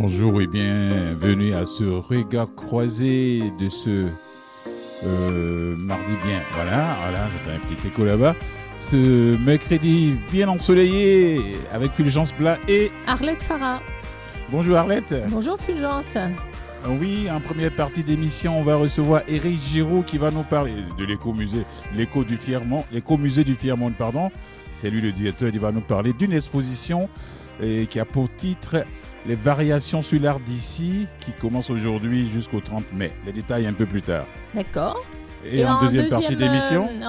Bonjour et bienvenue à ce regard croisé de ce mardi bien. Voilà, j'entends un petit écho là-bas. Ce mercredi bien ensoleillé avec Fulgence Blat et Arlette Farah. Bonjour Arlette. Bonjour Fulgence. Oui, en première partie d'émission, on va recevoir Éric Giroud qui va nous parler de l'écomusée du Fier-Mont, pardon. C'est lui le directeur, il va nous parler d'une exposition qui a pour titre Les variations sur l'art d'ici, qui commence aujourd'hui jusqu'au 30 mai. Les détails un peu plus tard. D'accord. Et en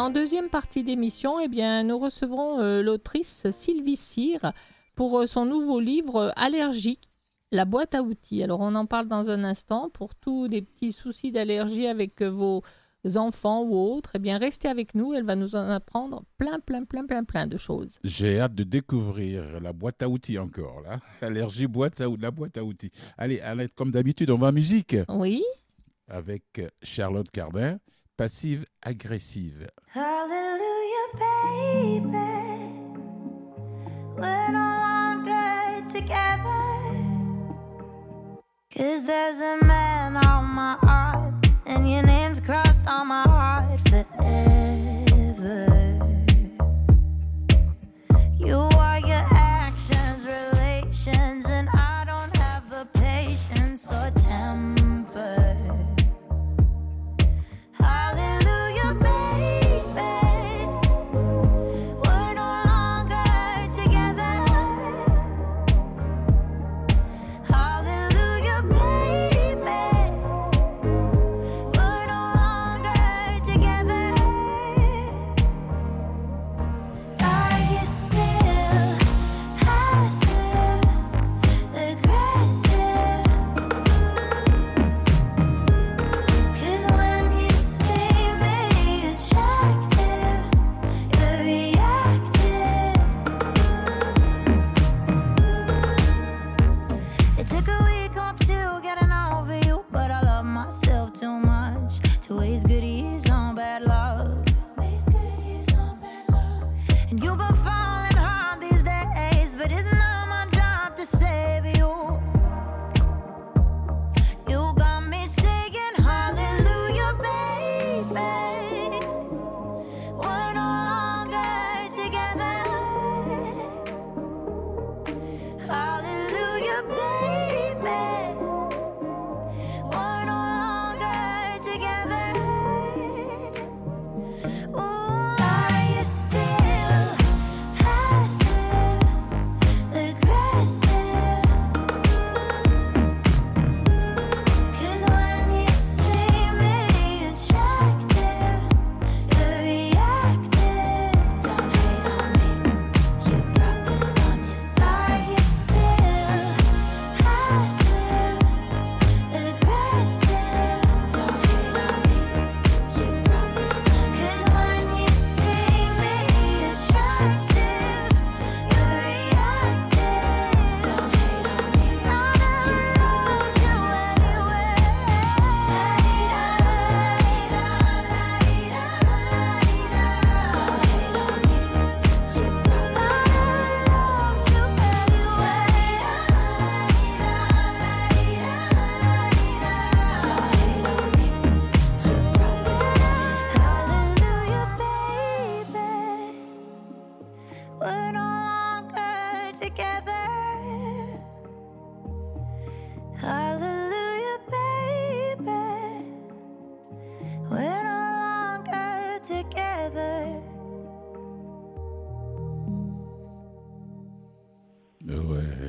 deuxième partie d'émission eh bien, nous recevrons l'autrice Sylvie Cyr pour son nouveau livre Allergique. La boîte à outils. Alors, on en parle dans un instant. Pour tous des petits soucis d'allergie avec vos enfants ou autres, eh bien, restez avec nous. Elle va nous en apprendre plein de choses. J'ai hâte de découvrir la boîte à outils encore, là. Allergie, la boîte à outils. Allez, Arlette, comme d'habitude, on va en musique. Oui. Avec Charlotte Cardin, passive agressive. Hallelujah, baby. We're no longer together. 'Cause there's a man on my arm, and your name's crossed on my heart forever. You are your actions, relations, and I don't have the patience or temper. Hallelujah, baby.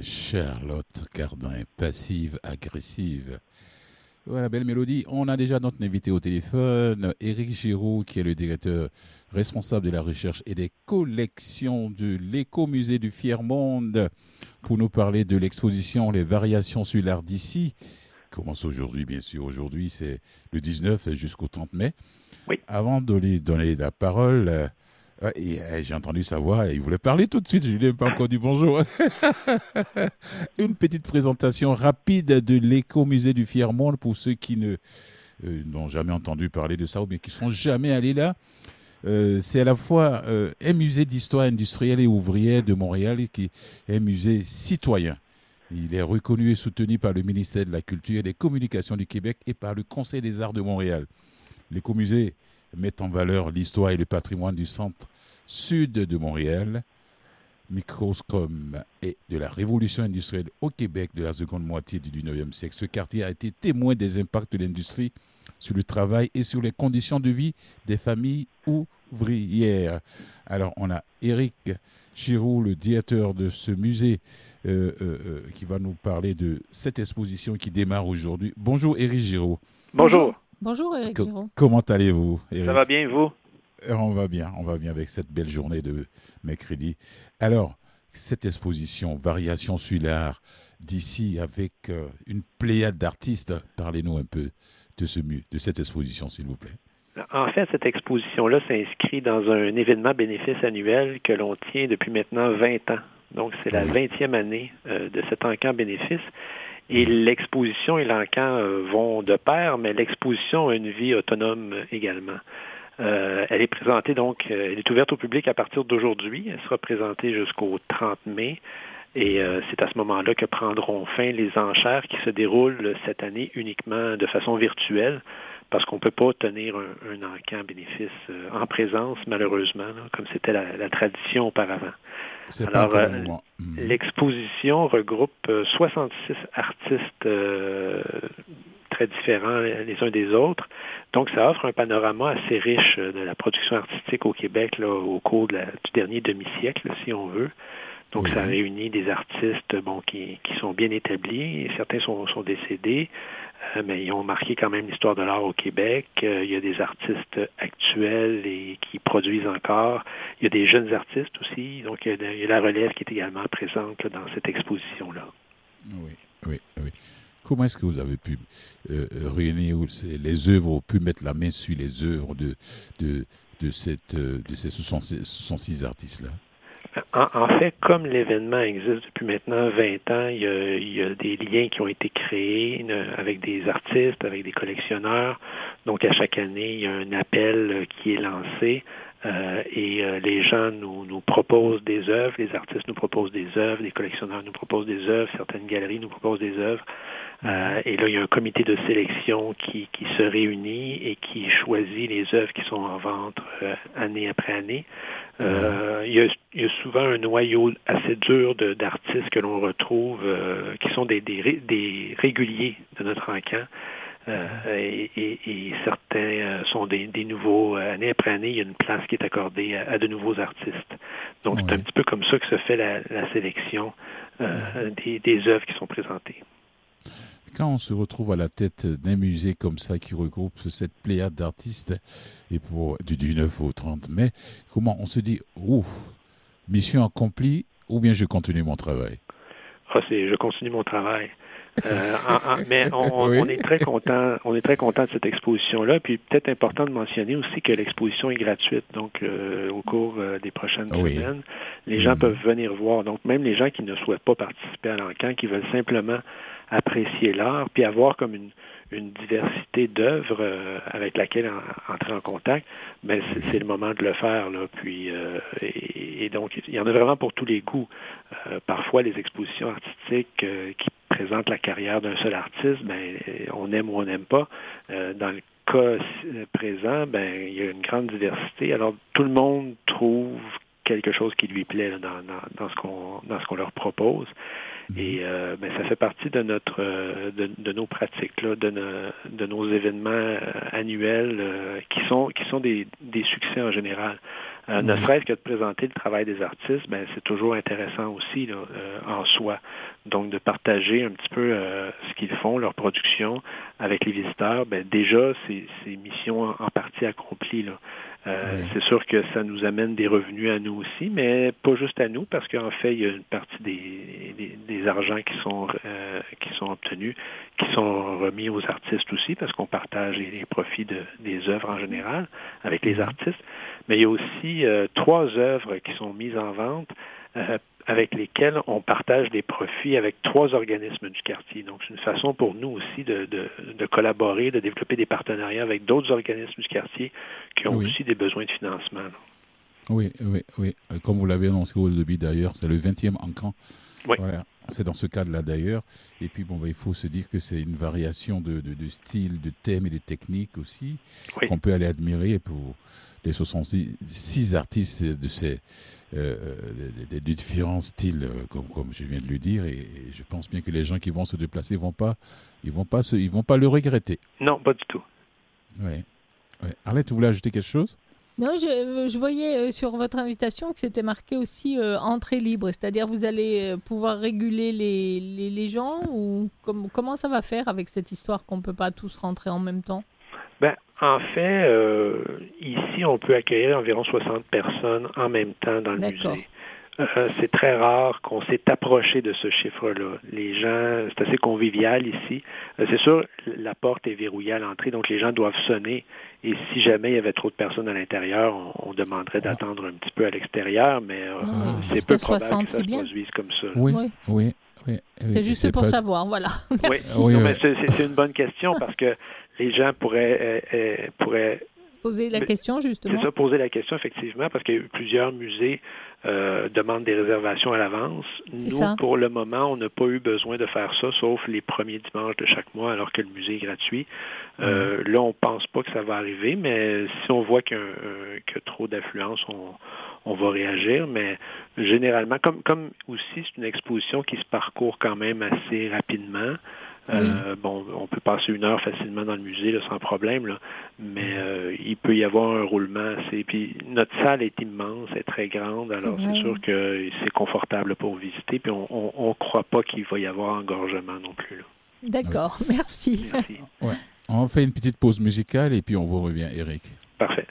Charlotte Cardin, passive, agressive. Voilà, belle mélodie. On a déjà notre invité au téléphone, Éric Giroux, qui est le directeur responsable de la recherche et des collections de l'Écomusée du Fier-Mont, pour nous parler de l'exposition Les variations sur l'art d'ici. Commence aujourd'hui, bien sûr. Aujourd'hui, c'est le 19 jusqu'au 30 mai. Oui. Avant de lui donner la parole... J'ai entendu sa voix, il voulait parler tout de suite, je ne lui ai pas encore dit bonjour. Une petite présentation rapide de l'écomusée du Fier-Mont pour ceux qui n'ont jamais entendu parler de ça ou bien qui ne sont jamais allés là. C'est à la fois un musée d'histoire industrielle et ouvrière de Montréal qui est un musée citoyen. Il est reconnu et soutenu par le ministère de la Culture et des Communications du Québec et par le Conseil des Arts de Montréal. L'Écomusée met en valeur l'histoire et le patrimoine du centre sud de Montréal, microcosme et de la révolution industrielle au Québec de la seconde moitié du 19e siècle. Ce quartier a été témoin des impacts de l'industrie sur le travail et sur les conditions de vie des familles ouvrières. Alors, on a Éric Giroux, le directeur de ce musée, qui va nous parler de cette exposition qui démarre aujourd'hui. Bonjour Éric Giroux. Bonjour. Bonjour Éric Giroux. Comment allez-vous, Éric? Ça va bien, vous? On va bien avec cette belle journée de mercredi. Alors, cette exposition, Variations sur l'art, d'ici avec une pléiade d'artistes, parlez-nous un peu de cette exposition, s'il vous plaît. En fait, cette exposition-là s'inscrit dans un événement bénéfice annuel que l'on tient depuis maintenant 20 ans. Donc, c'est la 20e année de cet encamp bénéfice. Et l'exposition et l'encamp vont de pair, mais l'exposition a une vie autonome également. Elle est présentée donc, elle est ouverte au public à partir d'aujourd'hui. Elle sera présentée jusqu'au 30 mai. Et c'est à ce moment-là que prendront fin les enchères qui se déroulent cette année uniquement de façon virtuelle, parce qu'on ne peut pas tenir un encamp bénéfice en présence, malheureusement, là, comme c'était la tradition auparavant. L'exposition regroupe 66 artistes très différents les uns des autres. Donc, ça offre un panorama assez riche de la production artistique au Québec là, au cours du dernier demi-siècle, là, si on veut. Donc, ça réunit des artistes qui sont bien établis. Certains sont décédés, mais ils ont marqué quand même l'histoire de l'art au Québec. Il y a des artistes actuels et qui produisent encore. Il y a des jeunes artistes aussi. Donc, il y a la relève qui est également présente là, dans cette exposition-là. Oui. Comment est-ce que vous avez pu réunir les œuvres ou pu mettre la main sur les œuvres de ces 66 artistes-là? En fait, comme l'événement existe depuis maintenant 20 ans, il y a des liens qui ont été créés avec des artistes, avec des collectionneurs. Donc, à chaque année, il y a un appel qui est lancé et les gens nous proposent des œuvres, les artistes nous proposent des œuvres, les collectionneurs nous proposent des œuvres, certaines galeries nous proposent des œuvres. Et là, il y a un comité de sélection qui se réunit et qui choisit les œuvres qui sont en vente année après année. Il y a souvent un noyau assez dur d'artistes que l'on retrouve, qui sont des réguliers de notre encamp. Et certains sont des nouveaux. Année après année, il y a une place qui est accordée à de nouveaux artistes. Donc, c'est un petit peu comme ça que se fait la sélection des œuvres qui sont présentées. Quand on se retrouve à la tête d'un musée comme ça qui regroupe cette pléiade d'artistes et pour du 19 au 30 mai, comment on se dit « Ouf, mission accomplie ou bien je continue mon travail » ? Je continue mon travail. Mais on est très content. On est très content de cette exposition-là. Puis peut-être important de mentionner aussi que l'exposition est gratuite. Donc, au cours des prochaines semaines, les gens peuvent venir voir. Donc, même les gens qui ne souhaitent pas participer à l'encamp, qui veulent simplement apprécier l'art, puis avoir comme une diversité d'œuvres avec laquelle entrer en contact, mais c'est le moment de le faire là. Puis et donc il y en a vraiment pour tous les goûts. Parfois les expositions artistiques qui présentent la carrière d'un seul artiste, ben on aime ou on n'aime pas. Dans le cas présent, ben il y a une grande diversité. Alors tout le monde trouve quelque chose qui lui plaît là, dans ce qu'on leur propose. Et ça fait partie de nos pratiques là, de nos événements annuels qui sont des succès en général. Ne serait-ce que de présenter le travail des artistes, c'est toujours intéressant aussi là, en soi. Donc de partager un petit peu ce qu'ils font, leur production avec les visiteurs, déjà c'est mission en partie accomplie là. C'est sûr que ça nous amène des revenus à nous aussi, mais pas juste à nous, parce qu'en fait, il y a une partie des argents qui sont obtenus, qui sont remis aux artistes aussi, parce qu'on partage les profits des œuvres en général avec les artistes. Mais il y a aussi 3 œuvres qui sont mises en vente avec lesquelles on partage des profits avec 3 organismes du quartier. Donc, c'est une façon pour nous aussi de collaborer, de développer des partenariats avec d'autres organismes du quartier qui ont aussi des besoins de financement. Oui. Comme vous l'avez annoncé au début d'ailleurs, c'est le 20e encamp. Oui. Voilà. C'est dans ce cadre-là d'ailleurs. Et puis bon, il faut se dire que c'est une variation de style, de thème et de technique aussi, oui, qu'on peut aller admirer pour les 66 artistes de ces des différents styles, comme je viens de le dire. Et je pense bien que les gens qui vont se déplacer vont pas le regretter. Non, pas du tout. Ouais. Ouais. Arlette, tu voulais ajouter quelque chose ? Non, je voyais sur votre invitation que c'était marqué aussi entrée libre, c'est-à-dire vous allez pouvoir réguler les gens, ou comment ça va faire avec cette histoire qu'on ne peut pas tous rentrer en même temps ? Ben, en fait, ici, on peut accueillir environ 60 personnes en même temps dans le D'accord. musée. C'est très rare qu'on s'est approché de ce chiffre-là. Les gens, c'est assez convivial ici. C'est sûr, la porte est verrouillée à l'entrée, donc les gens doivent sonner. Et si jamais il y avait trop de personnes à l'intérieur, on demanderait d'attendre un petit peu à l'extérieur, mais c'est peu probable 60, que ça se produise comme ça. Oui, oui, oui. C'est juste c'est pour savoir, voilà. Merci. Oui, non, mais c'est une bonne question parce que les gens pourraient poser la question, justement. C'est ça, poser la question, effectivement, parce que plusieurs musées demandent des réservations à l'avance. C'est Nous, ça. Pour le moment, on n'a pas eu besoin de faire ça, sauf les premiers dimanches de chaque mois, alors que le musée est gratuit. Là, on ne pense pas que ça va arriver, mais si on voit que trop d'affluence, on va réagir. Mais généralement, comme aussi, c'est une exposition qui se parcourt quand même assez rapidement. Bon, on peut passer une heure facilement dans le musée là, sans problème, là, mais il peut y avoir un roulement. Puis notre salle est immense, elle est très grande, alors c'est sûr que c'est confortable pour visiter, puis on ne croit pas qu'il va y avoir engorgement non plus. Là. D'accord, ouais. Merci. Ouais. On fait une petite pause musicale et puis on vous revient, Éric. Parfait.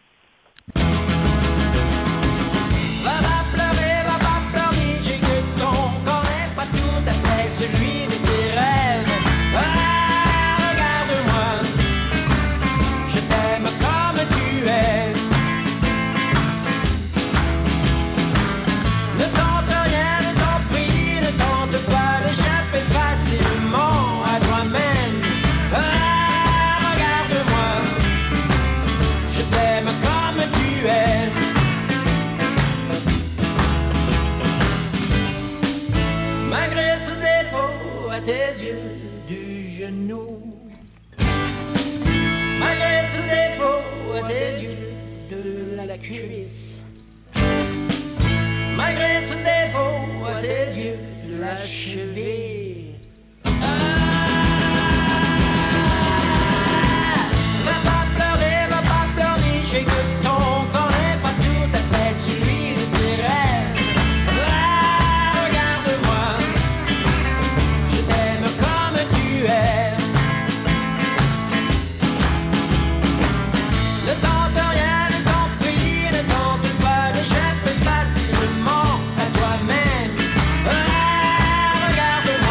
Malgré ce défaut à tes yeux de la cuisse, malgré ce défaut à tes yeux de la cheville. Va pas pleurer, j'ai que ton corps n'est pas tout à fait celui de tes rêves. Facilement à toi-même. Ah, regarde-moi.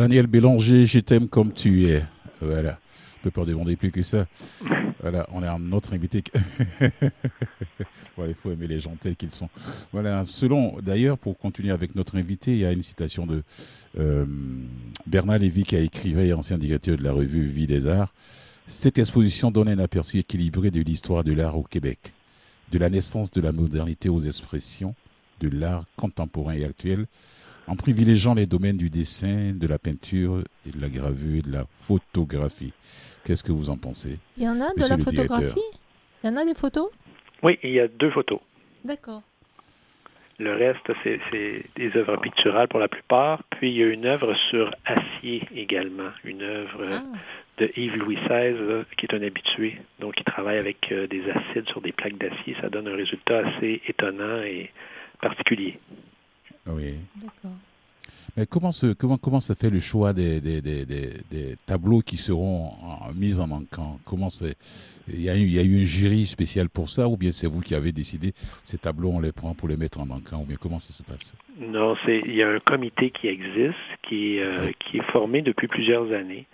Daniel Bélanger, je t'aime comme tu es. Voilà. Je ne peux pas demander plus que ça. Voilà, on a un autre invité. Voilà, il faut aimer les gens tels qu'ils sont. Voilà, selon, d'ailleurs, pour continuer avec notre invité, il y a une citation de Bernard Lévy qui a écrit, ancien directeur de la revue Vie des Arts. Cette exposition donne un aperçu équilibré de l'histoire de l'art au Québec, de la naissance de la modernité aux expressions de l'art contemporain et actuel, en privilégiant les domaines du dessin, de la peinture, et de la gravure et de la photographie. Qu'est-ce que vous en pensez? Il y en a de la photographie? Il y en a des photos? Oui, il y a 2 photos. D'accord. Le reste, c'est des œuvres picturales pour la plupart. Puis, il y a une œuvre sur acier également. Une œuvre de Yves Louis XVI, qui est un habitué. Donc, il travaille avec des acides sur des plaques d'acier. Ça donne un résultat assez étonnant et particulier. Oui. D'accord. Mais comment ça fait le choix des tableaux qui seront mis en encans? Il y a eu un jury spécial pour ça, ou bien c'est vous qui avez décidé ces tableaux, on les prend pour les mettre en encans, ou bien comment ça se passe? Non, il y a un comité qui existe, qui est formé depuis plusieurs années.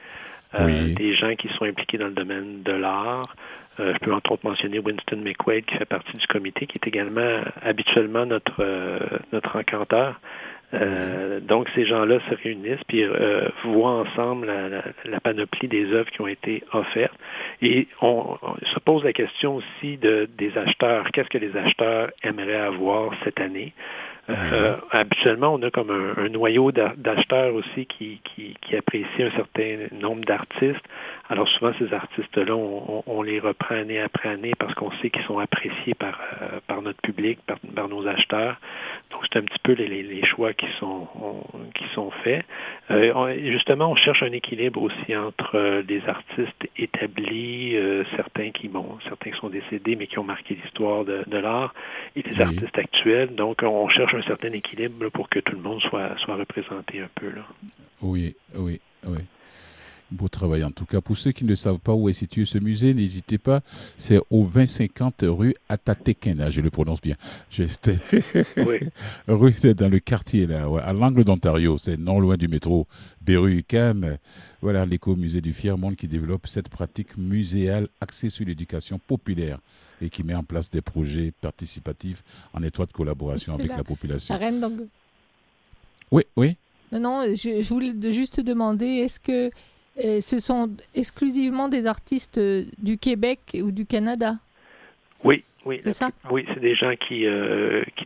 Des gens qui sont impliqués dans le domaine de l'art. Je peux entre autres mentionner Winston McQuaid qui fait partie du comité, qui est également habituellement notre encanteur. Donc, ces gens-là se réunissent puis voient ensemble la panoplie des œuvres qui ont été offertes. Et on se pose la question aussi des acheteurs. Qu'est-ce que les acheteurs aimeraient avoir cette année? Habituellement, on a comme un noyau d'acheteurs aussi qui apprécient un certain nombre d'artistes. Alors souvent, ces artistes-là, on les reprend année après année parce qu'on sait qu'ils sont appréciés par notre public, par nos acheteurs. Donc, c'est un petit peu les choix qui sont faits. Justement, on cherche un équilibre aussi entre des artistes établis, certains qui sont décédés, mais qui ont marqué l'histoire de l'art, et des artistes actuels. Donc, on cherche un certain équilibre là, pour que tout le monde soit représenté un peu. Là. Oui. Beau travail en tout cas. Pour ceux qui ne savent pas où est situé ce musée, n'hésitez pas. C'est au 2050 rue Atatequén. Je le prononce bien. Rue, c'est dans le quartier là, à l'angle d'Ontario. C'est non loin du métro Berry-UQAM. Voilà l'écomusée du Fier-Mont qui développe cette pratique muséale axée sur l'éducation populaire et qui met en place des projets participatifs en étroite collaboration avec la population. La reine d'Angle. Oui. Non, je voulais juste te demander, est-ce que ce sont exclusivement des artistes du Québec ou du Canada? Oui. C'est ça? Oui, c'est des gens qui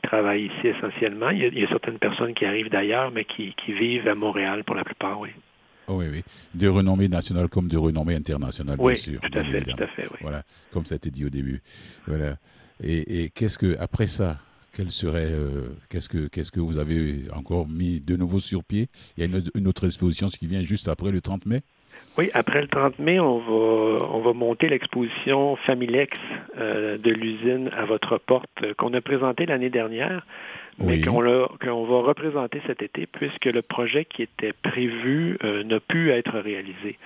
travaillent ici essentiellement. Il y a certaines personnes qui arrivent d'ailleurs, mais qui vivent à Montréal pour la plupart, oui. Oui. De renommée nationale comme de renommée internationale, bien sûr. Tout à fait, oui. Voilà, comme ça a été dit au début. Voilà. Et qu'est-ce que, après ça, quel serait, qu'est-ce que vous avez encore mis de nouveau sur pied? Il y a une autre exposition qui vient juste après le 30 mai? Oui, après le 30 mai, on va monter l'exposition Familex de l'usine à votre porte qu'on a présentée l'année dernière, mais qu'on va représenter cet été puisque le projet qui était prévu n'a pu être réalisé.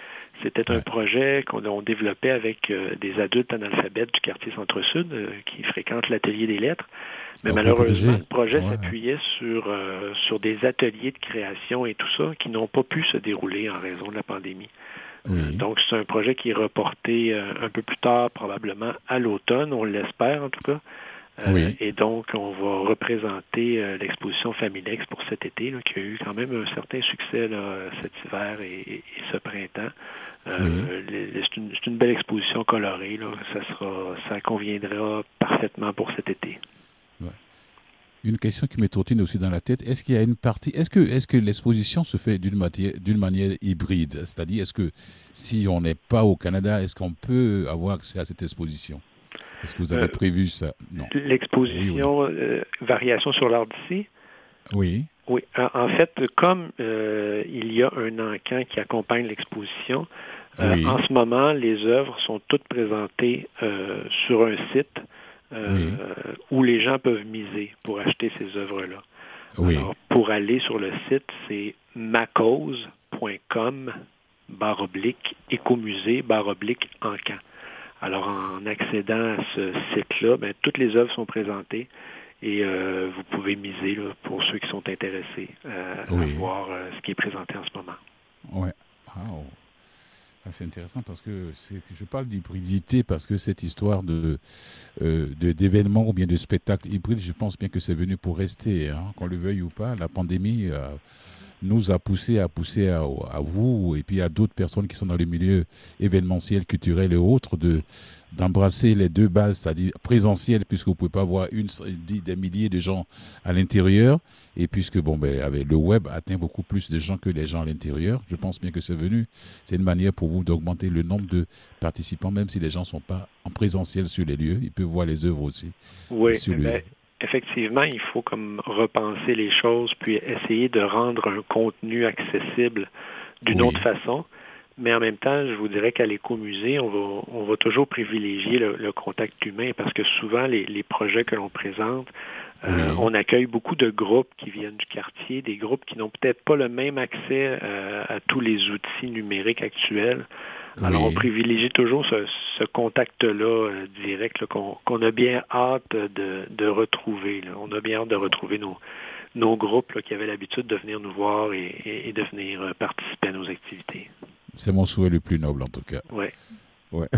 C'était un projet qu'on développait avec des adultes analphabètes du quartier Centre-Sud qui fréquentent l'atelier des lettres. Mais malheureusement, le projet s'appuyait sur des ateliers de création et tout ça qui n'ont pas pu se dérouler en raison de la pandémie. Donc, c'est un projet qui est reporté un peu plus tard, probablement à l'automne, on l'espère en tout cas. Et donc, on va représenter l'exposition Familex pour cet été, là, qui a eu quand même un certain succès là, cet hiver et ce printemps. C'est une belle exposition colorée. Là. Ça conviendra parfaitement pour cet été. Ouais. Une question qui me trottine aussi dans la tête, est-ce qu'il y a une partie, est-ce que l'exposition se fait d'une manière hybride? C'est-à-dire, est-ce que si on n'est pas au Canada, est-ce qu'on peut avoir accès à cette exposition? Est-ce que vous avez prévu ça? Non. L'exposition Variations sur l'art d'ici? Oui. En fait, comme il y a un encan qui accompagne l'exposition, en ce moment, les œuvres sont toutes présentées sur un site où les gens peuvent miser pour acheter ces œuvres-là. Alors, pour aller sur le site, c'est macause.com/écomusée/encan. Alors, en accédant à ce site-là, toutes les œuvres sont présentées et vous pouvez miser là, pour ceux qui sont intéressés à voir ce qui est présenté en ce moment. Ouais. Wow. Ah, c'est intéressant parce que je parle d'hybridité parce que cette histoire d'événements ou bien de spectacles hybrides, je pense bien que c'est venu pour rester, hein, qu'on le veuille ou pas. La pandémie nous a poussé à vous et puis à d'autres personnes qui sont dans le milieu événementiel, culturel et autres d'embrasser les deux bases, c'est-à-dire présentiel, puisque vous ne pouvez pas voir des milliers de gens à l'intérieur, et puisque avec le web atteint beaucoup plus de gens que les gens à l'intérieur, je pense bien que c'est venu. C'est une manière pour vous d'augmenter le nombre de participants, même si les gens ne sont pas en présentiel sur les lieux, ils peuvent voir les œuvres aussi. Oui, effectivement, il faut comme repenser les choses, puis essayer de rendre un contenu accessible d'une autre façon. Mais en même temps, je vous dirais qu'à l'écomusée, on va toujours privilégier le contact humain parce que souvent, les projets que l'on présente, on accueille beaucoup de groupes qui viennent du quartier, des groupes qui n'ont peut-être pas le même accès à tous les outils numériques actuels. Alors, on privilégie toujours ce contact-là direct là, qu'on a bien hâte de retrouver. Là. On a bien hâte de retrouver nos groupes là, qui avaient l'habitude de venir nous voir et de venir participer à nos activités. C'est mon souhait le plus noble, en tout cas. Oui. Ouais.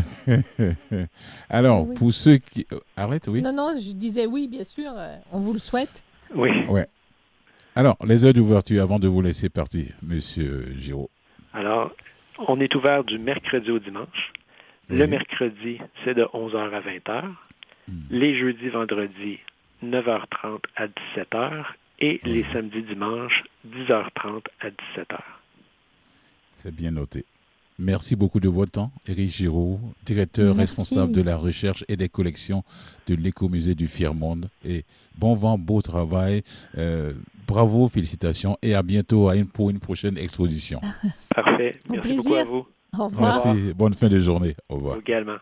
Alors, pour ceux qui... Arlette, oui? Non, je disais oui, bien sûr. On vous le souhaite. Oui. Ouais. Alors, les heures d'ouverture, avant de vous laisser partir, Monsieur Giraud. Alors, on est ouvert du mercredi au dimanche. Oui. Le mercredi, c'est de 11h à 20h. Les jeudis, vendredis, 9h30 à 17h. Et les samedis, dimanches, 10h30 à 17h. C'est bien noté. Merci beaucoup de votre temps, Éric Giroud, directeur responsable de la recherche et des collections de l'Écomusée du Fier-Mont. Et bon vent, beau travail, bravo, félicitations et à bientôt pour une prochaine exposition. Parfait, merci beaucoup à vous. Au revoir. Merci, bonne fin de journée. Au revoir. Également.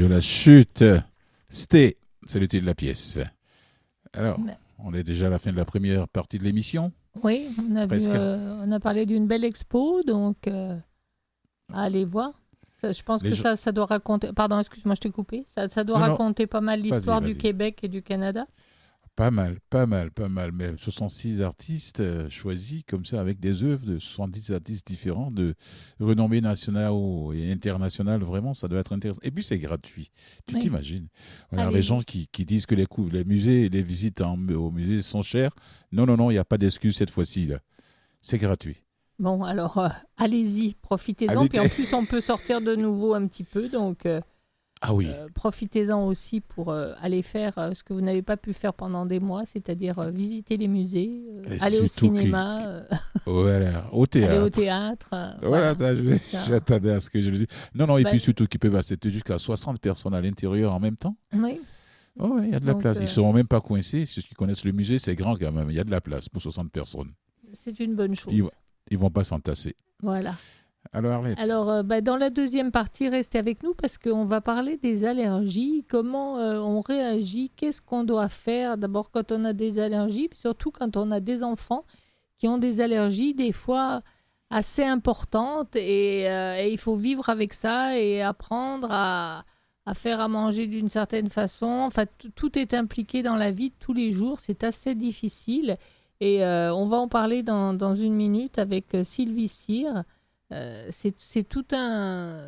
de la chute. C'était, c'est le titre de la pièce. Alors, on est déjà à la fin de la première partie de l'émission. Oui, on a parlé d'une belle expo, donc à aller voir. Ça, je pense ça doit raconter... Pardon, excuse-moi, je t'ai coupé. Ça doit raconter pas mal l'histoire du Québec et du Canada. Pas mal. Mais 66 artistes choisis comme ça, avec des œuvres de 70 artistes différents, de renommée nationale et internationale. Vraiment, ça doit être intéressant. Et puis, c'est gratuit. Tu t'imagines. Voilà, les gens qui disent que les musées, les visites au musée sont chères. Non, il n'y a pas d'excuse cette fois-ci. Là. C'est gratuit. Bon, alors, allez-y, profitez-en. Puis en plus, on peut sortir de nouveau un petit peu, donc profitez-en aussi pour aller faire ce que vous n'avez pas pu faire pendant des mois, c'est-à-dire visiter les musées, aller au cinéma, voilà, au théâtre. Aller au théâtre. J'attendais à ce que je le dise. Non, et puis surtout qu'ils peuvent accepter jusqu'à 60 personnes à l'intérieur en même temps. Oui. Oh, il y a de la place. Ils ne seront même pas coincés. Ceux qui connaissent le musée, c'est grand quand même. Il y a de la place pour 60 personnes. C'est une bonne chose. Ils ne vont pas s'entasser. Voilà. Alors, Arlette. Alors, dans la deuxième partie, restez avec nous parce qu'on va parler des allergies, comment on réagit, qu'est-ce qu'on doit faire d'abord quand on a des allergies, puis surtout quand on a des enfants qui ont des allergies des fois assez importantes et il faut vivre avec ça et apprendre à faire à manger d'une certaine façon. Enfin, tout est impliqué dans la vie de tous les jours, c'est assez difficile. Et on va en parler dans une minute avec Sylvie Cyr. C'est tout un...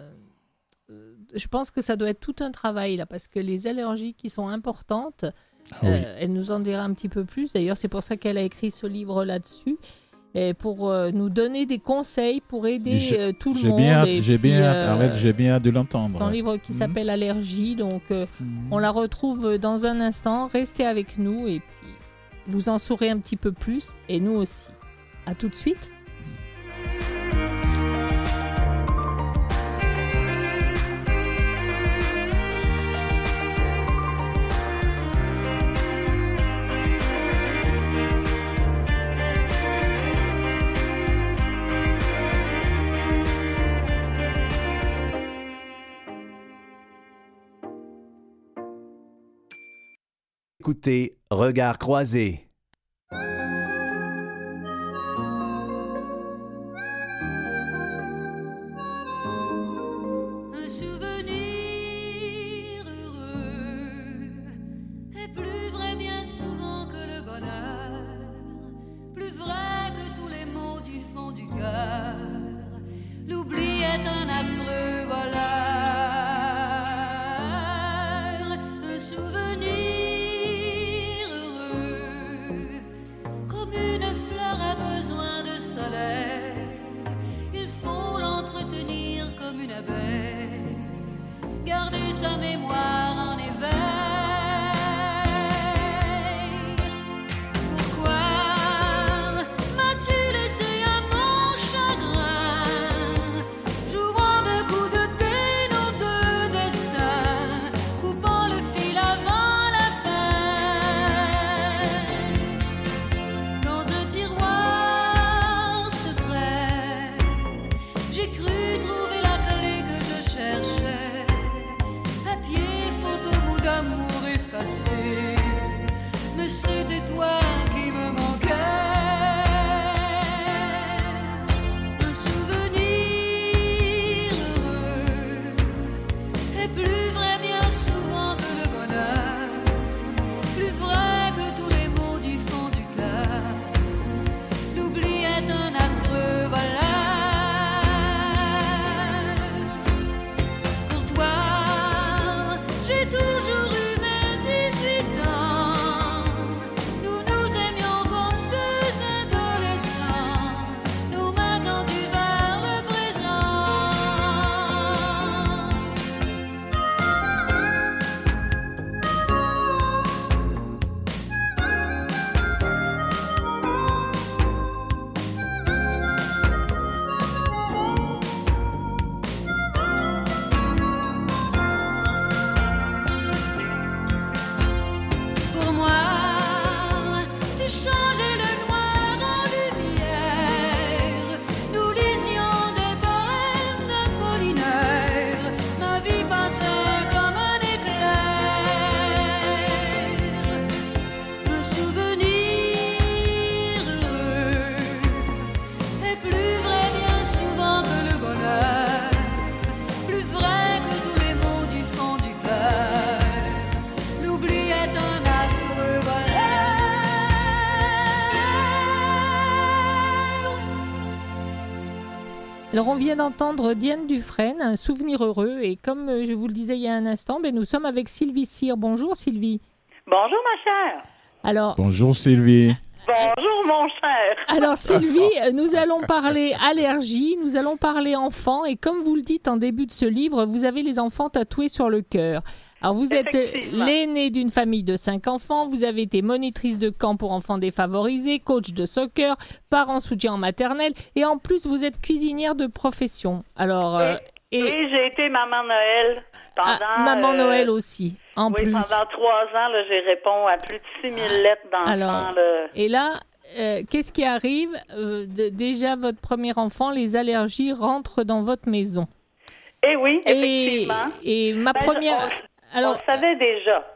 Je pense que ça doit être tout un travail, là, parce que les allergies qui sont importantes, elle nous en dira un petit peu plus. D'ailleurs, c'est pour ça qu'elle a écrit ce livre là-dessus, et pour nous donner des conseils, pour aider tout le monde. J'ai bien hâte de l'entendre. Son livre qui s'appelle Allergie, donc on la retrouve dans un instant. Restez avec nous et puis... Vous en saurez un petit peu plus, et nous aussi. À tout de suite. Écoutez, Regards croisés. Un souvenir heureux est plus vrai bien souvent que le bonheur, plus vrai que tous les mots du fond du cœur. L'oubli est un affreux voleur. Garder sa mémoire en éveil. Pourquoi m'as-tu laissé à mon chagrin? Alors on vient d'entendre Diane Dufresne, un souvenir heureux, et comme je vous le disais il y a un instant, ben nous sommes avec Sylvie Cyr. Bonjour Sylvie. Bonjour ma chère. Alors, bonjour Sylvie. Bonjour mon cher. Alors Sylvie, nous allons parler allergie, nous allons parler enfants, et comme vous le dites en début de ce livre, vous avez les enfants tatoués sur le cœur. Alors vous êtes l'aînée d'une famille de 5 enfants, vous avez été monitrice de camp pour enfants défavorisés, coach de soccer, parent soutien en maternelle, et en plus vous êtes cuisinière de profession. Alors, et j'ai été maman Noël pendant... maman Noël aussi, en plus. Pendant 3 ans, là, j'ai répondu à plus de 6 000 lettres d'enfants. Là. Et là, qu'est-ce qui arrive? Déjà, votre premier enfant, les allergies rentrent dans votre maison. Eh oui, effectivement. Et ma première... Alors, on savait déjà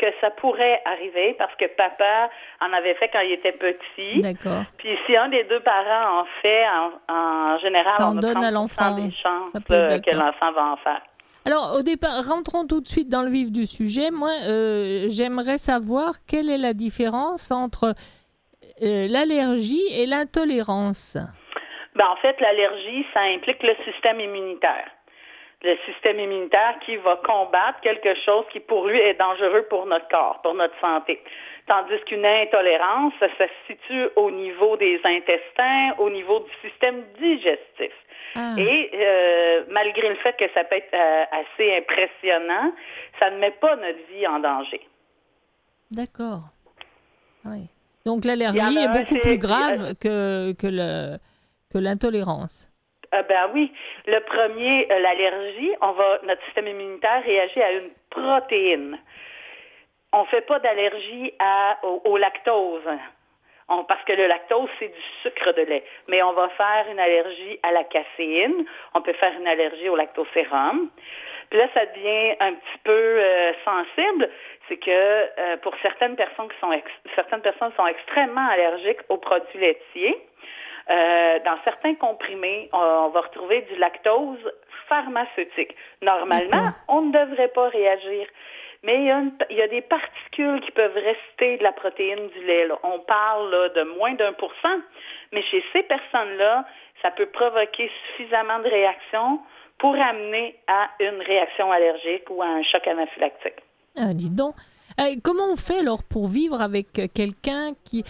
que ça pourrait arriver parce que papa en avait fait quand il était petit. D'accord. Puis si un des deux parents en fait, en général, ça on donne à l'enfant des chances que l'enfant va en faire. Alors au départ, rentrons tout de suite dans le vif du sujet. Moi, j'aimerais savoir quelle est la différence entre l'allergie et l'intolérance. Ben, en fait, l'allergie, ça implique le système immunitaire. Le système immunitaire qui va combattre quelque chose qui, pour lui, est dangereux pour notre corps, pour notre santé. Tandis qu'une intolérance, ça se situe au niveau des intestins, au niveau du système digestif. Ah. Et malgré le fait que ça peut être assez impressionnant, ça ne met pas notre vie en danger. D'accord. Oui. Donc l'allergie est beaucoup plus grave que l'intolérance. Ben oui. Le premier, l'allergie, notre système immunitaire réagit à une protéine. On ne fait pas d'allergie au lactose, parce que le lactose, c'est du sucre de lait. Mais on va faire une allergie à la caféine. On peut faire une allergie au lactosérum. Puis là, ça devient un petit peu sensible. C'est que pour certaines personnes qui sont extrêmement allergiques aux produits laitiers, dans certains comprimés, on va retrouver du lactose pharmaceutique. Normalement, on ne devrait pas réagir. Mais il y a des particules qui peuvent rester de la protéine du lait. Là. On parle là, de moins d'1%, mais chez ces personnes-là, ça peut provoquer suffisamment de réactions pour amener à une réaction allergique ou à un choc anaphylactique. Ah, dis donc. Comment on fait alors pour vivre avec quelqu'un qui...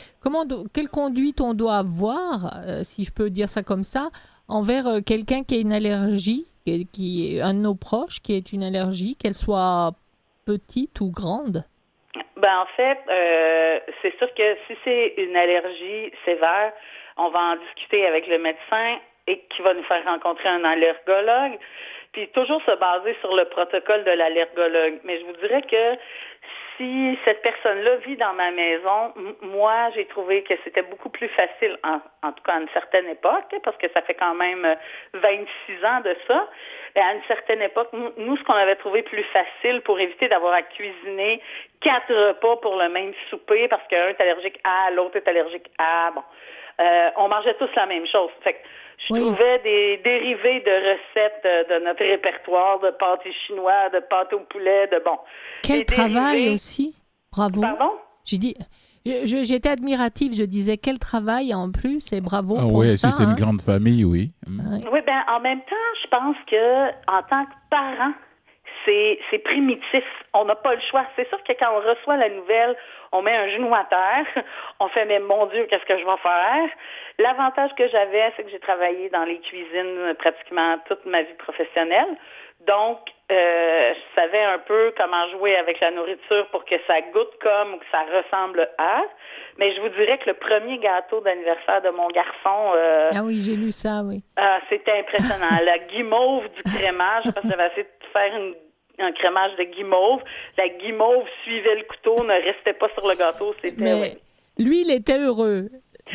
Quelle conduite on doit avoir, si je peux dire ça comme ça, envers quelqu'un qui a une allergie, qui est un de nos proches, qui est une allergie, qu'elle soit petite ou grande? Ben, en fait, c'est sûr que si c'est une allergie sévère, on va en discuter avec le médecin et qui va nous faire rencontrer un allergologue. Puis toujours se baser sur le protocole de l'allergologue. Mais je vous dirais que si cette personne-là vit dans ma maison, moi, j'ai trouvé que c'était beaucoup plus facile, en tout cas à une certaine époque, parce que ça fait quand même 26 ans de ça. Et à une certaine époque, nous, ce qu'on avait trouvé plus facile pour éviter d'avoir à cuisiner 4 repas pour le même souper, parce qu'un est allergique à, l'autre est allergique à... Bon, on mangeait tous la même chose. Fait que, je trouvais des dérivés de recettes de notre répertoire, de pâtes chinois, de pâtes au poulet, de bon. Quel travail aussi, bravo. Pardon? J'étais admirative, je disais quel travail en plus, et bravo pour ça. Oui, si c'est une grande famille, oui. Oui, bien en même temps, je pense que en tant que parent, c'est primitif. On n'a pas le choix. C'est sûr que quand on reçoit la nouvelle, on met un genou à terre. On fait, mais mon Dieu, qu'est-ce que je vais faire? L'avantage que j'avais, c'est que j'ai travaillé dans les cuisines pratiquement toute ma vie professionnelle. Donc, je savais un peu comment jouer avec la nourriture pour que ça goûte comme ou que ça ressemble à. Mais je vous dirais que le premier gâteau d'anniversaire de mon garçon... ah oui, j'ai lu ça, oui. C'était impressionnant. La guimauve du crémage, parce que j'avais essayé de faire un crémage de guimauve. La guimauve suivait le couteau, ne restait pas sur le gâteau. Lui, il était heureux.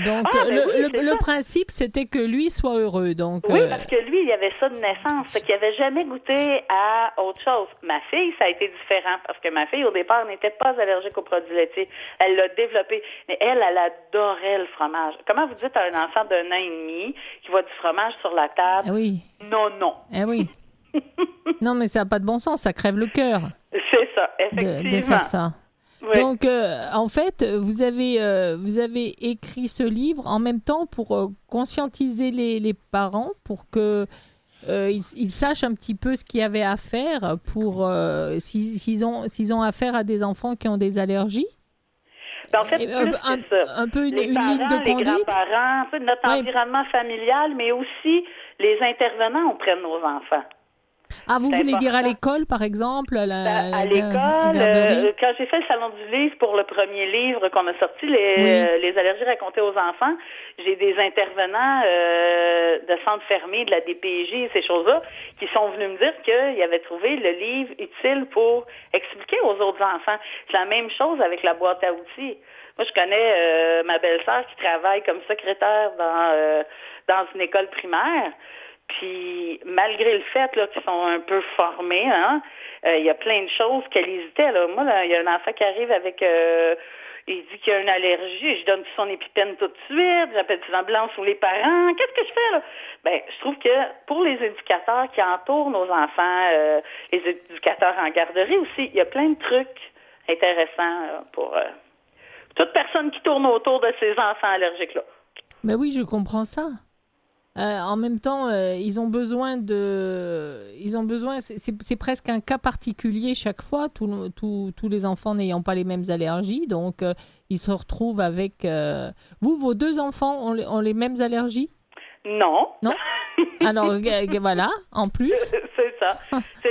Donc, le principe, c'était que lui soit heureux. Donc, oui, parce que lui, il avait ça de naissance. Fait qu'il n'avait jamais goûté à autre chose. Ma fille, ça a été différent. Parce que ma fille, au départ, n'était pas allergique aux produits laitiers. Elle l'a développé. Mais elle adorait le fromage. Comment vous dites à un enfant d'un an et demi qui voit du fromage sur la table? Oui. Non, non. Eh oui. Non, mais ça n'a pas de bon sens. Ça crève le cœur. C'est ça, effectivement. De faire ça. Oui. Donc, en fait, vous avez écrit ce livre en même temps pour conscientiser les parents, pour que ils sachent un petit peu ce qu'il y avait à faire pour s'ils ont affaire à des enfants qui ont des allergies. Ben en fait, un peu une ligne de conduite. Les grands-parents, un peu notre environnement familial, mais aussi les intervenants auprès de nos enfants. Ah, vous voulez dire à l'école, par exemple? À l'école, quand j'ai fait le salon du livre pour le premier livre qu'on a sorti, les allergies racontées aux enfants, j'ai des intervenants de centres fermés, de la DPJ et ces choses-là, qui sont venus me dire qu'ils avaient trouvé le livre utile pour expliquer aux autres enfants. C'est la même chose avec la boîte à outils. Moi, je connais ma belle-sœur qui travaille comme secrétaire dans une école primaire. Puis, malgré le fait là, qu'ils sont un peu formés, hein, y a plein de choses qu'elle hésitait. Là. Moi, il y a un enfant qui arrive avec... il dit qu'il y a une allergie, je donne son épipène tout de suite, j'appelle l'ambulance ou les parents. Qu'est-ce que je fais, là? Bien, je trouve que pour les éducateurs qui entourent nos enfants, les éducateurs en garderie aussi, il y a plein de trucs intéressants pour toute personne qui tourne autour de ces enfants allergiques-là. Ben oui, je comprends ça. En même temps, ils ont besoin. C'est presque un cas particulier chaque fois. Tous les enfants n'ayant pas les mêmes allergies, donc ils se retrouvent avec. Vous, vos deux enfants ont les mêmes allergies? Non. Alors voilà. En plus. C'est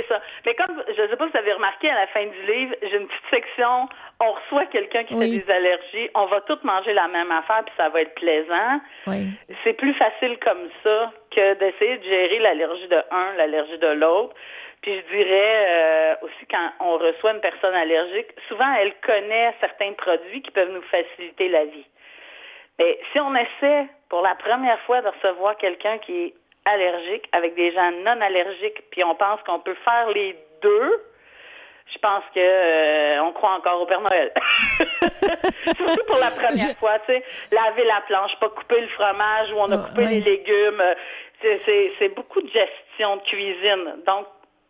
ça. Mais comme je ne sais pas si vous avez remarqué à la fin du livre, j'ai une petite section. On reçoit quelqu'un qui fait des allergies, on va tous manger la même affaire, puis ça va être plaisant. Oui. C'est plus facile comme ça que d'essayer de gérer l'allergie de un, l'allergie de l'autre. Puis je dirais aussi, quand on reçoit une personne allergique, souvent elle connaît certains produits qui peuvent nous faciliter la vie. Mais si on essaie pour la première fois de recevoir quelqu'un qui est allergique avec des gens non allergiques, puis on pense qu'on peut faire les deux, je pense qu'on croit encore au Père Noël. Surtout pour la première fois, tu sais, laver la planche, pas couper le fromage ou on a coupé les légumes. C'est beaucoup de gestion de cuisine. Donc,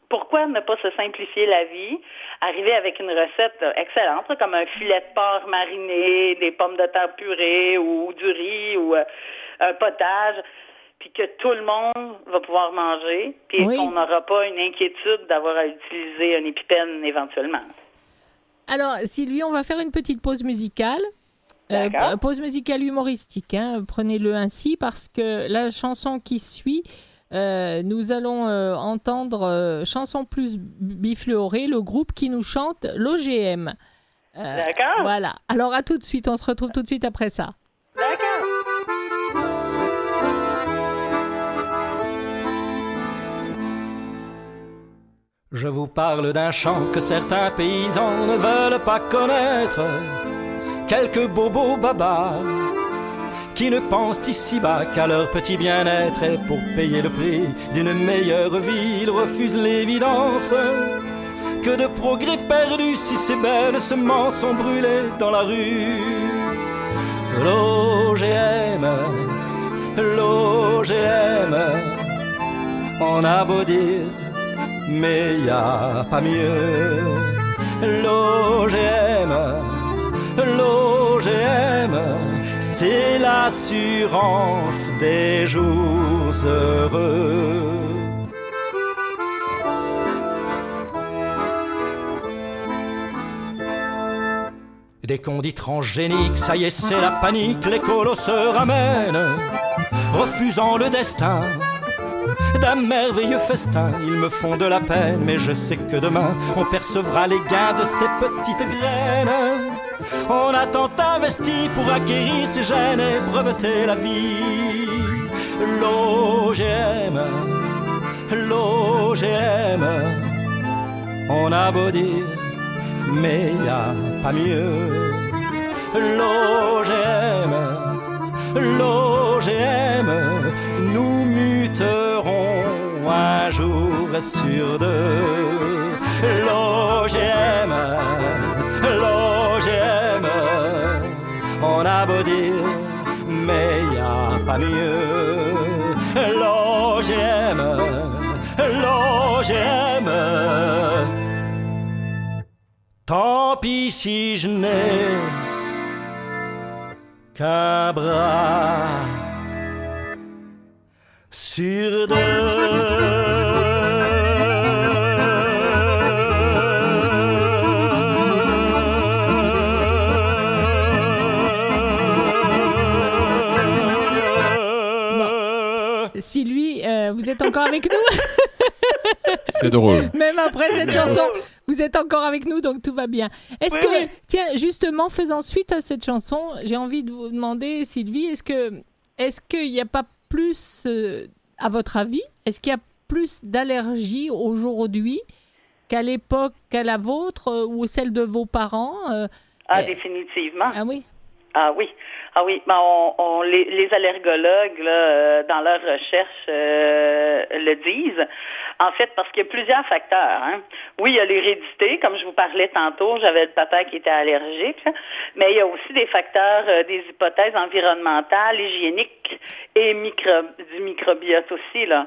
pourquoi ne pas se simplifier la vie, arriver avec une recette excellente, comme un filet de porc mariné, des pommes de terre purées ou du riz ou un potage, puis que tout le monde va pouvoir manger, puis qu'on n'aura pas une inquiétude d'avoir à utiliser un épipène éventuellement. Alors, Sylvie, on va faire une petite pause musicale. Pause musicale humoristique, hein, prenez-le ainsi, parce que la chanson qui suit, nous allons entendre Chanson plus bifleurée, le groupe qui nous chante l'OGM. D'accord. Voilà. Alors, à tout de suite, on se retrouve tout de suite après ça. D'accord. Je vous parle d'un chant que certains paysans ne veulent pas connaître. Quelques bobos babas qui ne pensent ici-bas qu'à leur petit bien-être et pour payer le prix d'une meilleure vie, ils refusent l'évidence. Que de progrès perdus si ces belles semences sont brûlées dans la rue. L'OGM, l'OGM, on a beau dire, mais y'a pas mieux. L'OGM, l'OGM, c'est l'assurance des jours heureux. Dès qu'on dit transgénique, ça y est, c'est la panique. Les colos se ramènent, refusant le destin d'un merveilleux festin. Ils me font de la peine, mais je sais que demain on percevra les gains de ces petites graines. On a tant investi pour acquérir ces gènes et breveter la vie. L'OGM, l'OGM, on a beau dire, mais y'a pas mieux. L'OGM, l'OGM, nous muterons un jour sur deux. L'OGM, l'OGM, on a beau dire, mais y'a pas mieux. L'OGM, l'OGM. Tant tant pis si je n'ai qu'un bras sur deux. Si lui, vous êtes encore avec nous. C'est drôle. Même après cette chanson, vous êtes encore avec nous, donc tout va bien. Est-ce que, tiens, justement, faisant suite à cette chanson, j'ai envie de vous demander, Sylvie, est-ce qu'il n'y a pas plus, à votre avis, est-ce qu'il y a plus d'allergies aujourd'hui qu'à l'époque, qu'à la vôtre ou celle de vos parents définitivement. Ah oui. Ah oui, ah oui. Ben, les allergologues, là, dans leurs recherches, le disent. En fait, parce qu'il y a plusieurs facteurs. Hein. Oui, il y a l'hérédité, comme je vous parlais tantôt, j'avais le papa qui était allergique, là, mais il y a aussi des facteurs, des hypothèses environnementales, hygiéniques et du microbiote aussi. Là.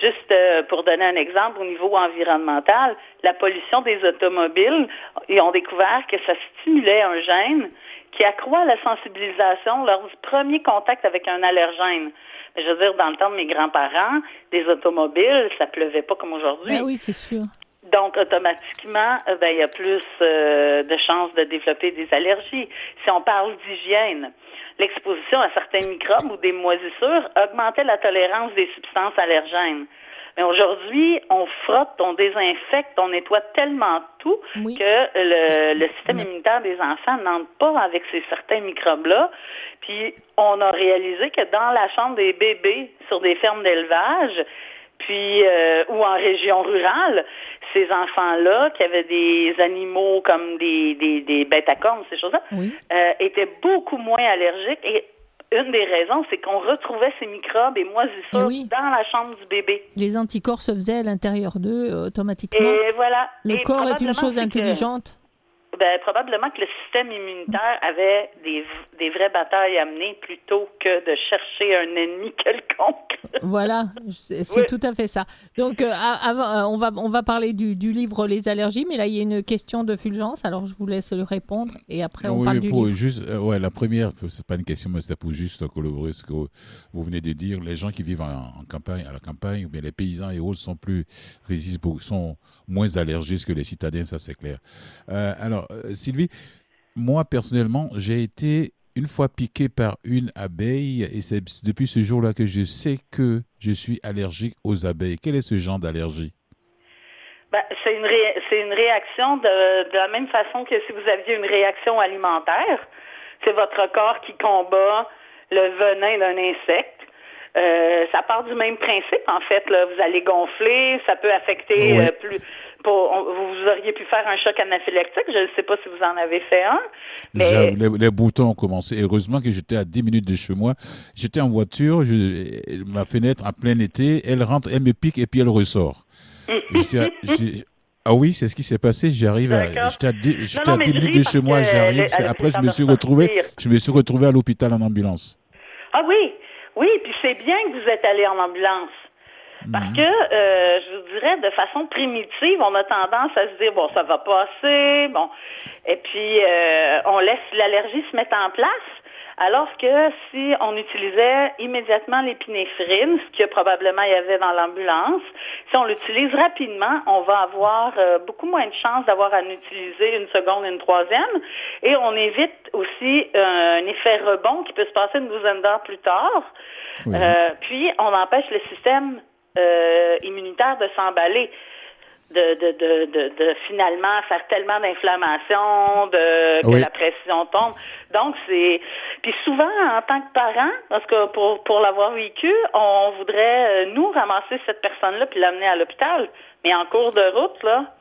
Juste pour donner un exemple, au niveau environnemental, la pollution des automobiles, ils ont découvert que ça stimulait un gène qui accroît la sensibilisation lors du premier contact avec un allergène. Je veux dire, dans le temps de mes grands-parents, des automobiles, ça pleuvait pas comme aujourd'hui. Ben oui, c'est sûr. Donc, automatiquement, ben, il y a plus de chances de développer des allergies. Si on parle d'hygiène, l'exposition à certains microbes ou des moisissures augmentait la tolérance des substances allergènes. Mais aujourd'hui, on frotte, on désinfecte, on nettoie tellement tout que le système immunitaire des enfants n'entre pas avec ces certains microbes-là. Puis, on a réalisé que dans la chambre des bébés sur des fermes d'élevage, puis ou en région rurale, ces enfants-là qui avaient des animaux comme des bêtes à cornes, ces choses-là, étaient beaucoup moins allergiques. Et une des raisons, c'est qu'on retrouvait ces microbes et moisissures dans la chambre du bébé. Les anticorps se faisaient à l'intérieur d'eux automatiquement. Et voilà. Le corps est une chose intelligente. Probablement que le système immunitaire avait des vraies batailles à mener plutôt que de chercher un ennemi quelconque. Voilà, c'est tout à fait ça. Donc, on va parler du livre Les allergies, mais là, il y a une question de Fulgence, alors je vous laisse le répondre et après on parle du livre. La première, c'est pas une question, mais ça peut juste collaborer ce que vous venez de dire. Les gens qui vivent en campagne, à la campagne, ou bien les paysans et autres sont moins allergiques que les citadins, ça c'est clair. Alors, Sylvie, moi, personnellement, j'ai été une fois piqué par une abeille et c'est depuis ce jour-là que je sais que je suis allergique aux abeilles. Quel est ce genre d'allergie? C'est une réaction de la même façon que si vous aviez une réaction alimentaire. C'est votre corps qui combat le venin d'un insecte. Ça part du même principe, en fait. Là. Vous allez gonfler, ça peut affecter plus... vous auriez pu faire un choc anaphylactique. Je ne sais pas si vous en avez fait un. Mais... Les boutons ont commencé. Heureusement que j'étais à 10 minutes de chez moi. J'étais en voiture, ma fenêtre en plein été, elle rentre, elle me pique et puis elle ressort. Ah oui, c'est ce qui s'est passé. J'étais à 10 minutes de chez moi, j'arrive. Après, je me suis retrouvé à l'hôpital en ambulance. Ah oui, oui, puis c'est bien que vous êtes allé en ambulance. Parce que, je vous dirais, de façon primitive, on a tendance à se dire, bon, ça va passer, bon. Et puis, on laisse l'allergie se mettre en place, alors que si on utilisait immédiatement l'épinéphrine, ce que probablement il y avait dans l'ambulance, si on l'utilise rapidement, on va avoir beaucoup moins de chances d'avoir à en utiliser une seconde, une troisième, et on évite aussi un effet rebond qui peut se passer une douzaine d'heures plus tard. Oui. Puis, on empêche le système immunitaire de s'emballer, de finalement faire tellement d'inflammation, que la pression tombe. Donc, c'est... Puis souvent, en tant que parent, parce que pour l'avoir vécu, on voudrait, nous, ramasser cette personne-là puis l'amener à l'hôpital. Mais en cours de route, là,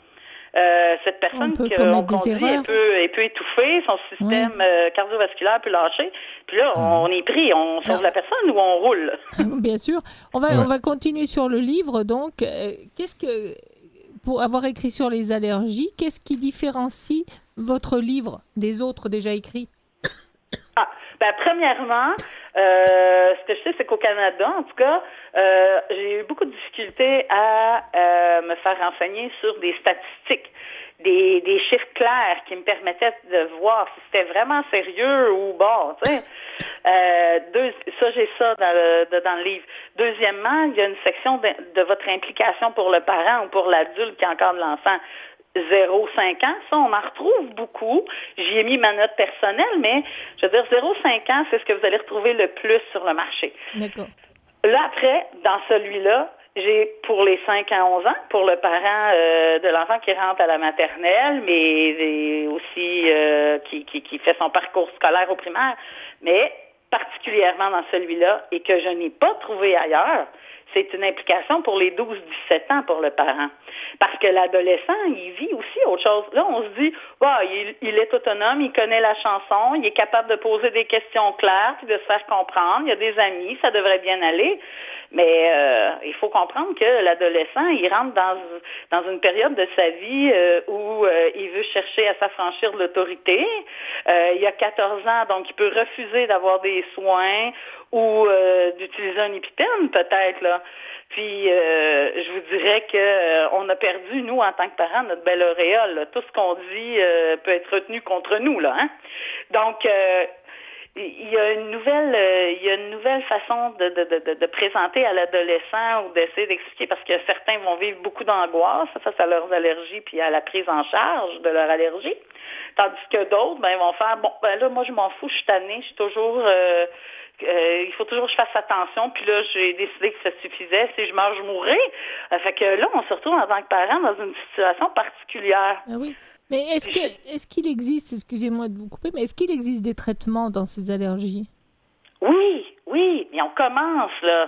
cette personne qu'on conduit est peu étouffée, son système cardiovasculaire peut lâcher. Puis là, on est pris, on sauve la personne ou on roule. Bien sûr. On va continuer sur le livre. Donc, pour avoir écrit sur les allergies, qu'est-ce qui différencie votre livre des autres déjà écrits? Premièrement, ce que je sais, c'est qu'au Canada, en tout cas, j'ai eu beaucoup de difficultés à me faire renseigner sur des statistiques. des chiffres clairs qui me permettaient de voir si c'était vraiment sérieux ou bon, tu sais. Ça, j'ai ça dans le livre. Deuxièmement, il y a une section de votre implication pour le parent ou pour l'adulte qui encadre l'enfant. 0,5 ans, ça, on en retrouve beaucoup. J'y ai mis ma note personnelle, mais je veux dire, 0,5 ans, c'est ce que vous allez retrouver le plus sur le marché. D'accord. Là, après, dans celui-là, j'ai pour les 5 à 11 ans, pour le parent de l'enfant qui rentre à la maternelle, mais aussi qui fait son parcours scolaire au primaire, mais particulièrement dans celui-là, et que je n'ai pas trouvé ailleurs, c'est une implication pour les 12-17 ans pour le parent. Parce que l'adolescent, il vit aussi autre chose. Là, on se dit, wow, il est autonome, il connaît la chanson, il est capable de poser des questions claires, puis de se faire comprendre, il a des amis, ça devrait bien aller. Mais il faut comprendre que l'adolescent, il rentre dans une période de sa vie où il veut chercher à s'affranchir de l'autorité. Il a 14 ans, donc il peut refuser d'avoir des soins ou d'utiliser un épipène, peut-être, là. Puis, je vous dirais que on a perdu, nous, en tant que parents, notre belle auréole, là. Tout ce qu'on dit peut être retenu contre nous, là, hein? Donc, il y a une nouvelle façon de présenter à l'adolescent ou d'essayer d'expliquer, parce que certains vont vivre beaucoup d'angoisse face à leurs allergies puis à la prise en charge de leur allergie, tandis que d'autres, ben, ils vont faire, bon, ben là, moi, je m'en fous, je suis tannée, je suis toujours... il faut toujours que je fasse attention, puis là, j'ai décidé que ça suffisait. Si je meurs, je mourrais. Fait que là, on se retrouve en tant que parent dans une situation particulière. Ah oui. Mais est-ce qu'il existe, excusez-moi de vous couper, mais est-ce qu'il existe des traitements dans ces allergies? Oui, mais on commence, là.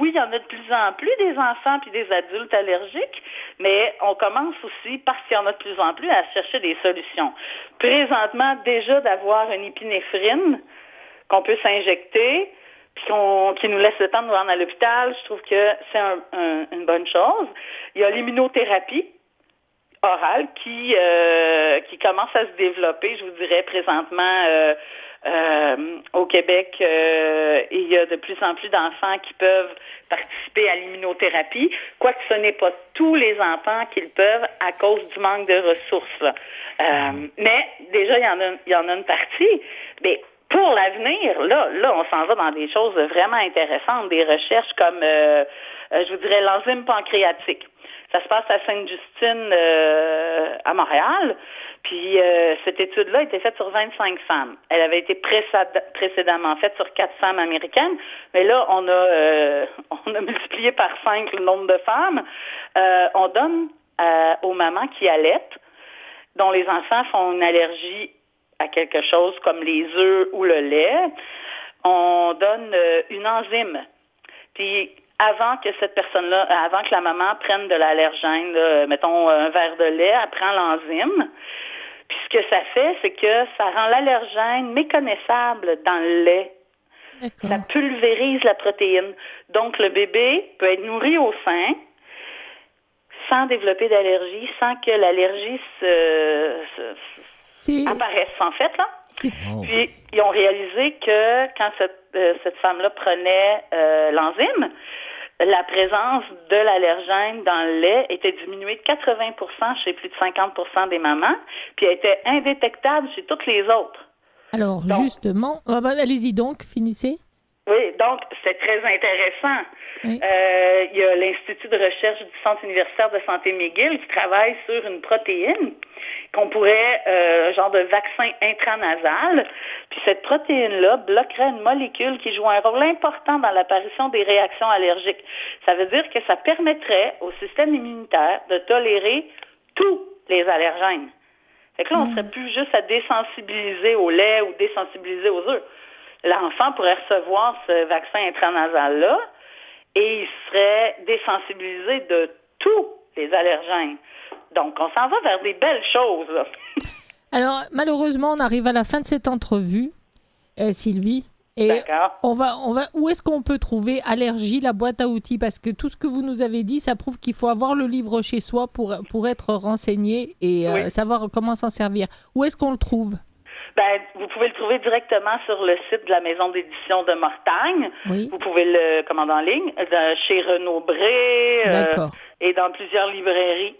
Oui, il y en a de plus en plus des enfants puis des adultes allergiques, mais on commence aussi, parce qu'il y en a de plus en plus, à chercher des solutions. Présentement, déjà d'avoir une épinéphrine, qu'on peut s'injecter, puis qui nous laisse le temps de nous rendre à l'hôpital, je trouve que c'est une bonne chose. Il y a l'immunothérapie orale qui commence à se développer, je vous dirais, présentement au Québec. Il y a de plus en plus d'enfants qui peuvent participer à l'immunothérapie, quoique ce n'est pas tous les enfants qui le peuvent à cause du manque de ressources, là. Mais déjà, il y en a une partie, mais pour l'avenir, là, on s'en va dans des choses vraiment intéressantes, des recherches comme, je vous dirais, l'enzyme pancréatique. Ça se passe à Sainte-Justine, à Montréal. Puis, cette étude-là a été faite sur 25 femmes. Elle avait été précédemment faite sur 4 femmes américaines. Mais là, on a multiplié par 5 le nombre de femmes. On donne aux mamans qui allaitent, dont les enfants font une allergie à quelque chose comme les œufs ou le lait, on donne une enzyme. Puis avant que cette personne-là, avant que la maman prenne de l'allergène, là, mettons un verre de lait, elle prend l'enzyme. Puis ce que ça fait, c'est que ça rend l'allergène méconnaissable dans le lait. D'accord. Ça pulvérise la protéine. Donc le bébé peut être nourri au sein sans développer d'allergie, sans que l'allergie apparaissent, en fait, là. Puis, ils ont réalisé que quand cette femme-là prenait l'enzyme, la présence de l'allergène dans le lait était diminuée de 80% chez plus de 50% des mamans, puis elle était indétectable chez toutes les autres. Alors, donc, justement, allez-y donc, finissez. Oui, donc, c'est très intéressant. Oui. Il y a l'Institut de recherche du Centre universitaire de santé McGill qui travaille sur une protéine qu'on pourrait, genre de vaccin intranasal. Puis cette protéine-là bloquerait une molécule qui joue un rôle important dans l'apparition des réactions allergiques. Ça veut dire que ça permettrait au système immunitaire de tolérer tous les allergènes. Fait que là, on serait plus juste à désensibiliser au lait ou désensibiliser aux œufs. L'enfant pourrait recevoir ce vaccin intranasal-là et il serait désensibilisé de tous les allergènes. Donc, on s'en va vers des belles choses, là. Alors, malheureusement, on arrive à la fin de cette entrevue, Sylvie. Et d'accord. Où est-ce qu'on peut trouver Allergie, la boîte à outils? Parce que tout ce que vous nous avez dit, ça prouve qu'il faut avoir le livre chez soi pour être renseigné et savoir comment s'en servir. Où est-ce qu'on le trouve? Ben, vous pouvez le trouver directement sur le site de la Maison d'édition de Mortagne. Oui. Vous pouvez le commander en ligne, chez Renaud Bray et dans plusieurs librairies.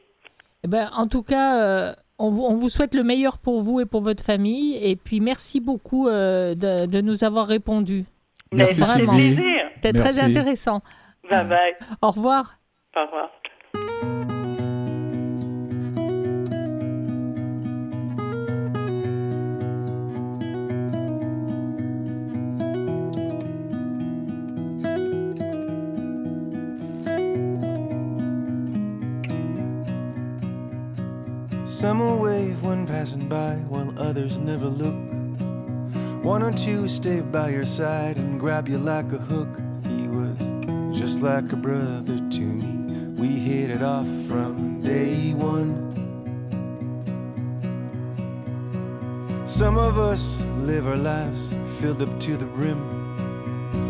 Eh ben, en tout cas, on vous souhaite le meilleur pour vous et pour votre famille. Et puis, merci beaucoup de nous avoir répondu. Merci, vraiment. Sylvie. C'était merci. Très intéressant. Bye bye. Au revoir. Au revoir. Some will wave when passing by, while others never look. One or two stay by your side and grab you like a hook. He was just like a brother to me. We hit it off from day one. Some of us live our lives filled up to the brim,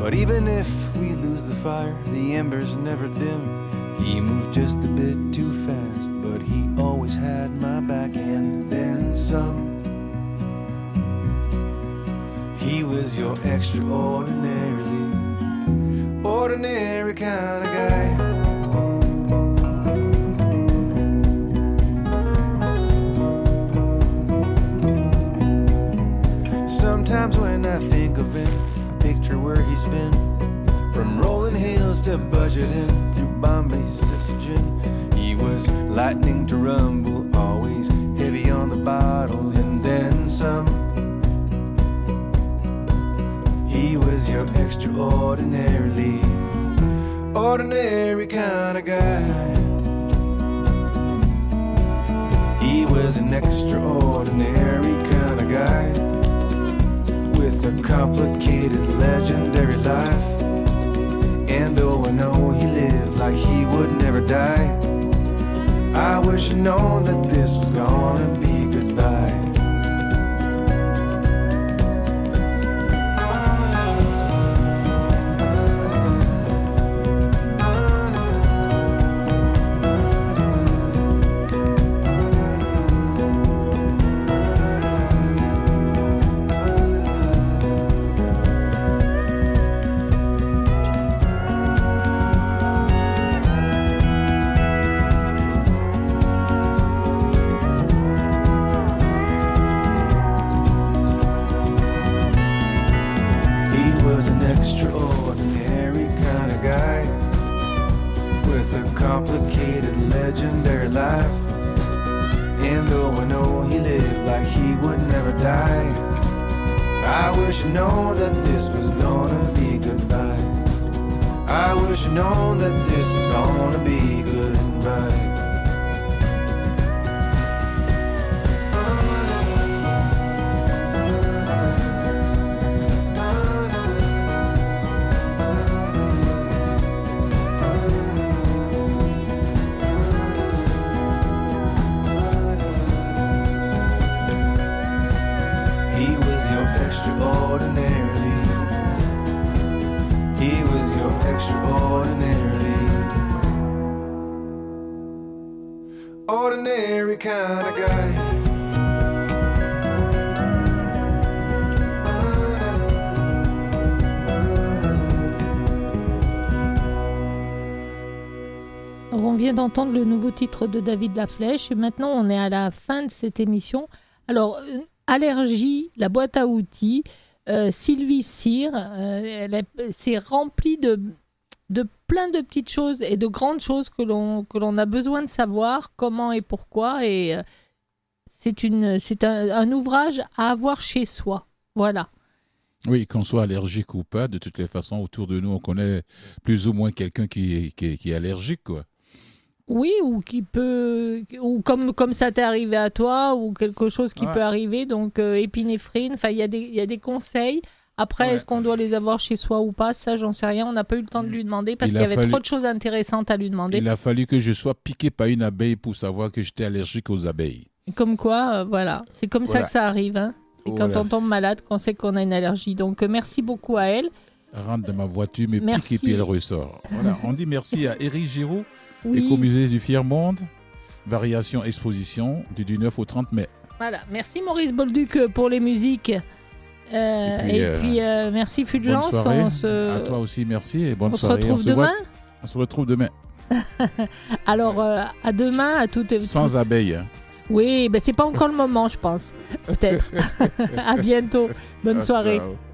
but even if we lose the fire, the embers never dim. He moved just a bit too fast, but he always had my back and then some. He was your extraordinarily ordinary kind of guy. Sometimes when I think of him, I picture where he's been. From rolling hills to budgeting, through Bombay sips of gin. He was lightning to rumble, always heavy on the bottle, and then some. He was your extraordinarily ordinary kind of guy. He was an extraordinary kind of guy, with a complicated, legendary life. And though I know he lived like he would never die, I wish I'd known that this was gonna be goodbye. D'entendre le nouveau titre de David Laflèche. Maintenant, on est à la fin de cette émission. Alors, Allergie, la boîte à outils, Sylvie Cyr, c'est rempli de plein de petites choses et de grandes choses que l'on a besoin de savoir comment et pourquoi. Et c'est un ouvrage à avoir chez soi. Voilà. Oui, qu'on soit allergique ou pas, de toutes les façons, autour de nous, on connaît plus ou moins quelqu'un qui est allergique, quoi. Oui, ou qui peut, ou comme ça t'est arrivé à toi, ou quelque chose qui peut arriver, donc épinéphrine, enfin il y a des conseils. Après, est-ce qu'on doit les avoir chez soi ou pas ? Ça, j'en sais rien, on n'a pas eu le temps de lui demander parce qu'il y avait trop de choses intéressantes à lui demander. Il a fallu que je sois piqué par une abeille pour savoir que j'étais allergique aux abeilles. Comme quoi, voilà, c'est comme ça que ça arrive. Hein. C'est quand on tombe malade qu'on sait qu'on a une allergie. Donc merci beaucoup à elle. Rentre dans ma voiture, mais pique et puis elle ressort. Voilà, on dit merci à Éric Giraud. Oui. Écomusée du Fier-Mont, variation exposition du 19 au 30 mai. Voilà, merci Maurice Bolduc pour les musiques. Et puis merci Fulgence. À toi aussi, merci et bonne soirée. On se retrouve demain. Alors, à demain à toutes et tous. Sans abeilles. Oui, ben c'est pas encore le moment, je pense. Peut-être. À bientôt. Bonne soirée. Ciao.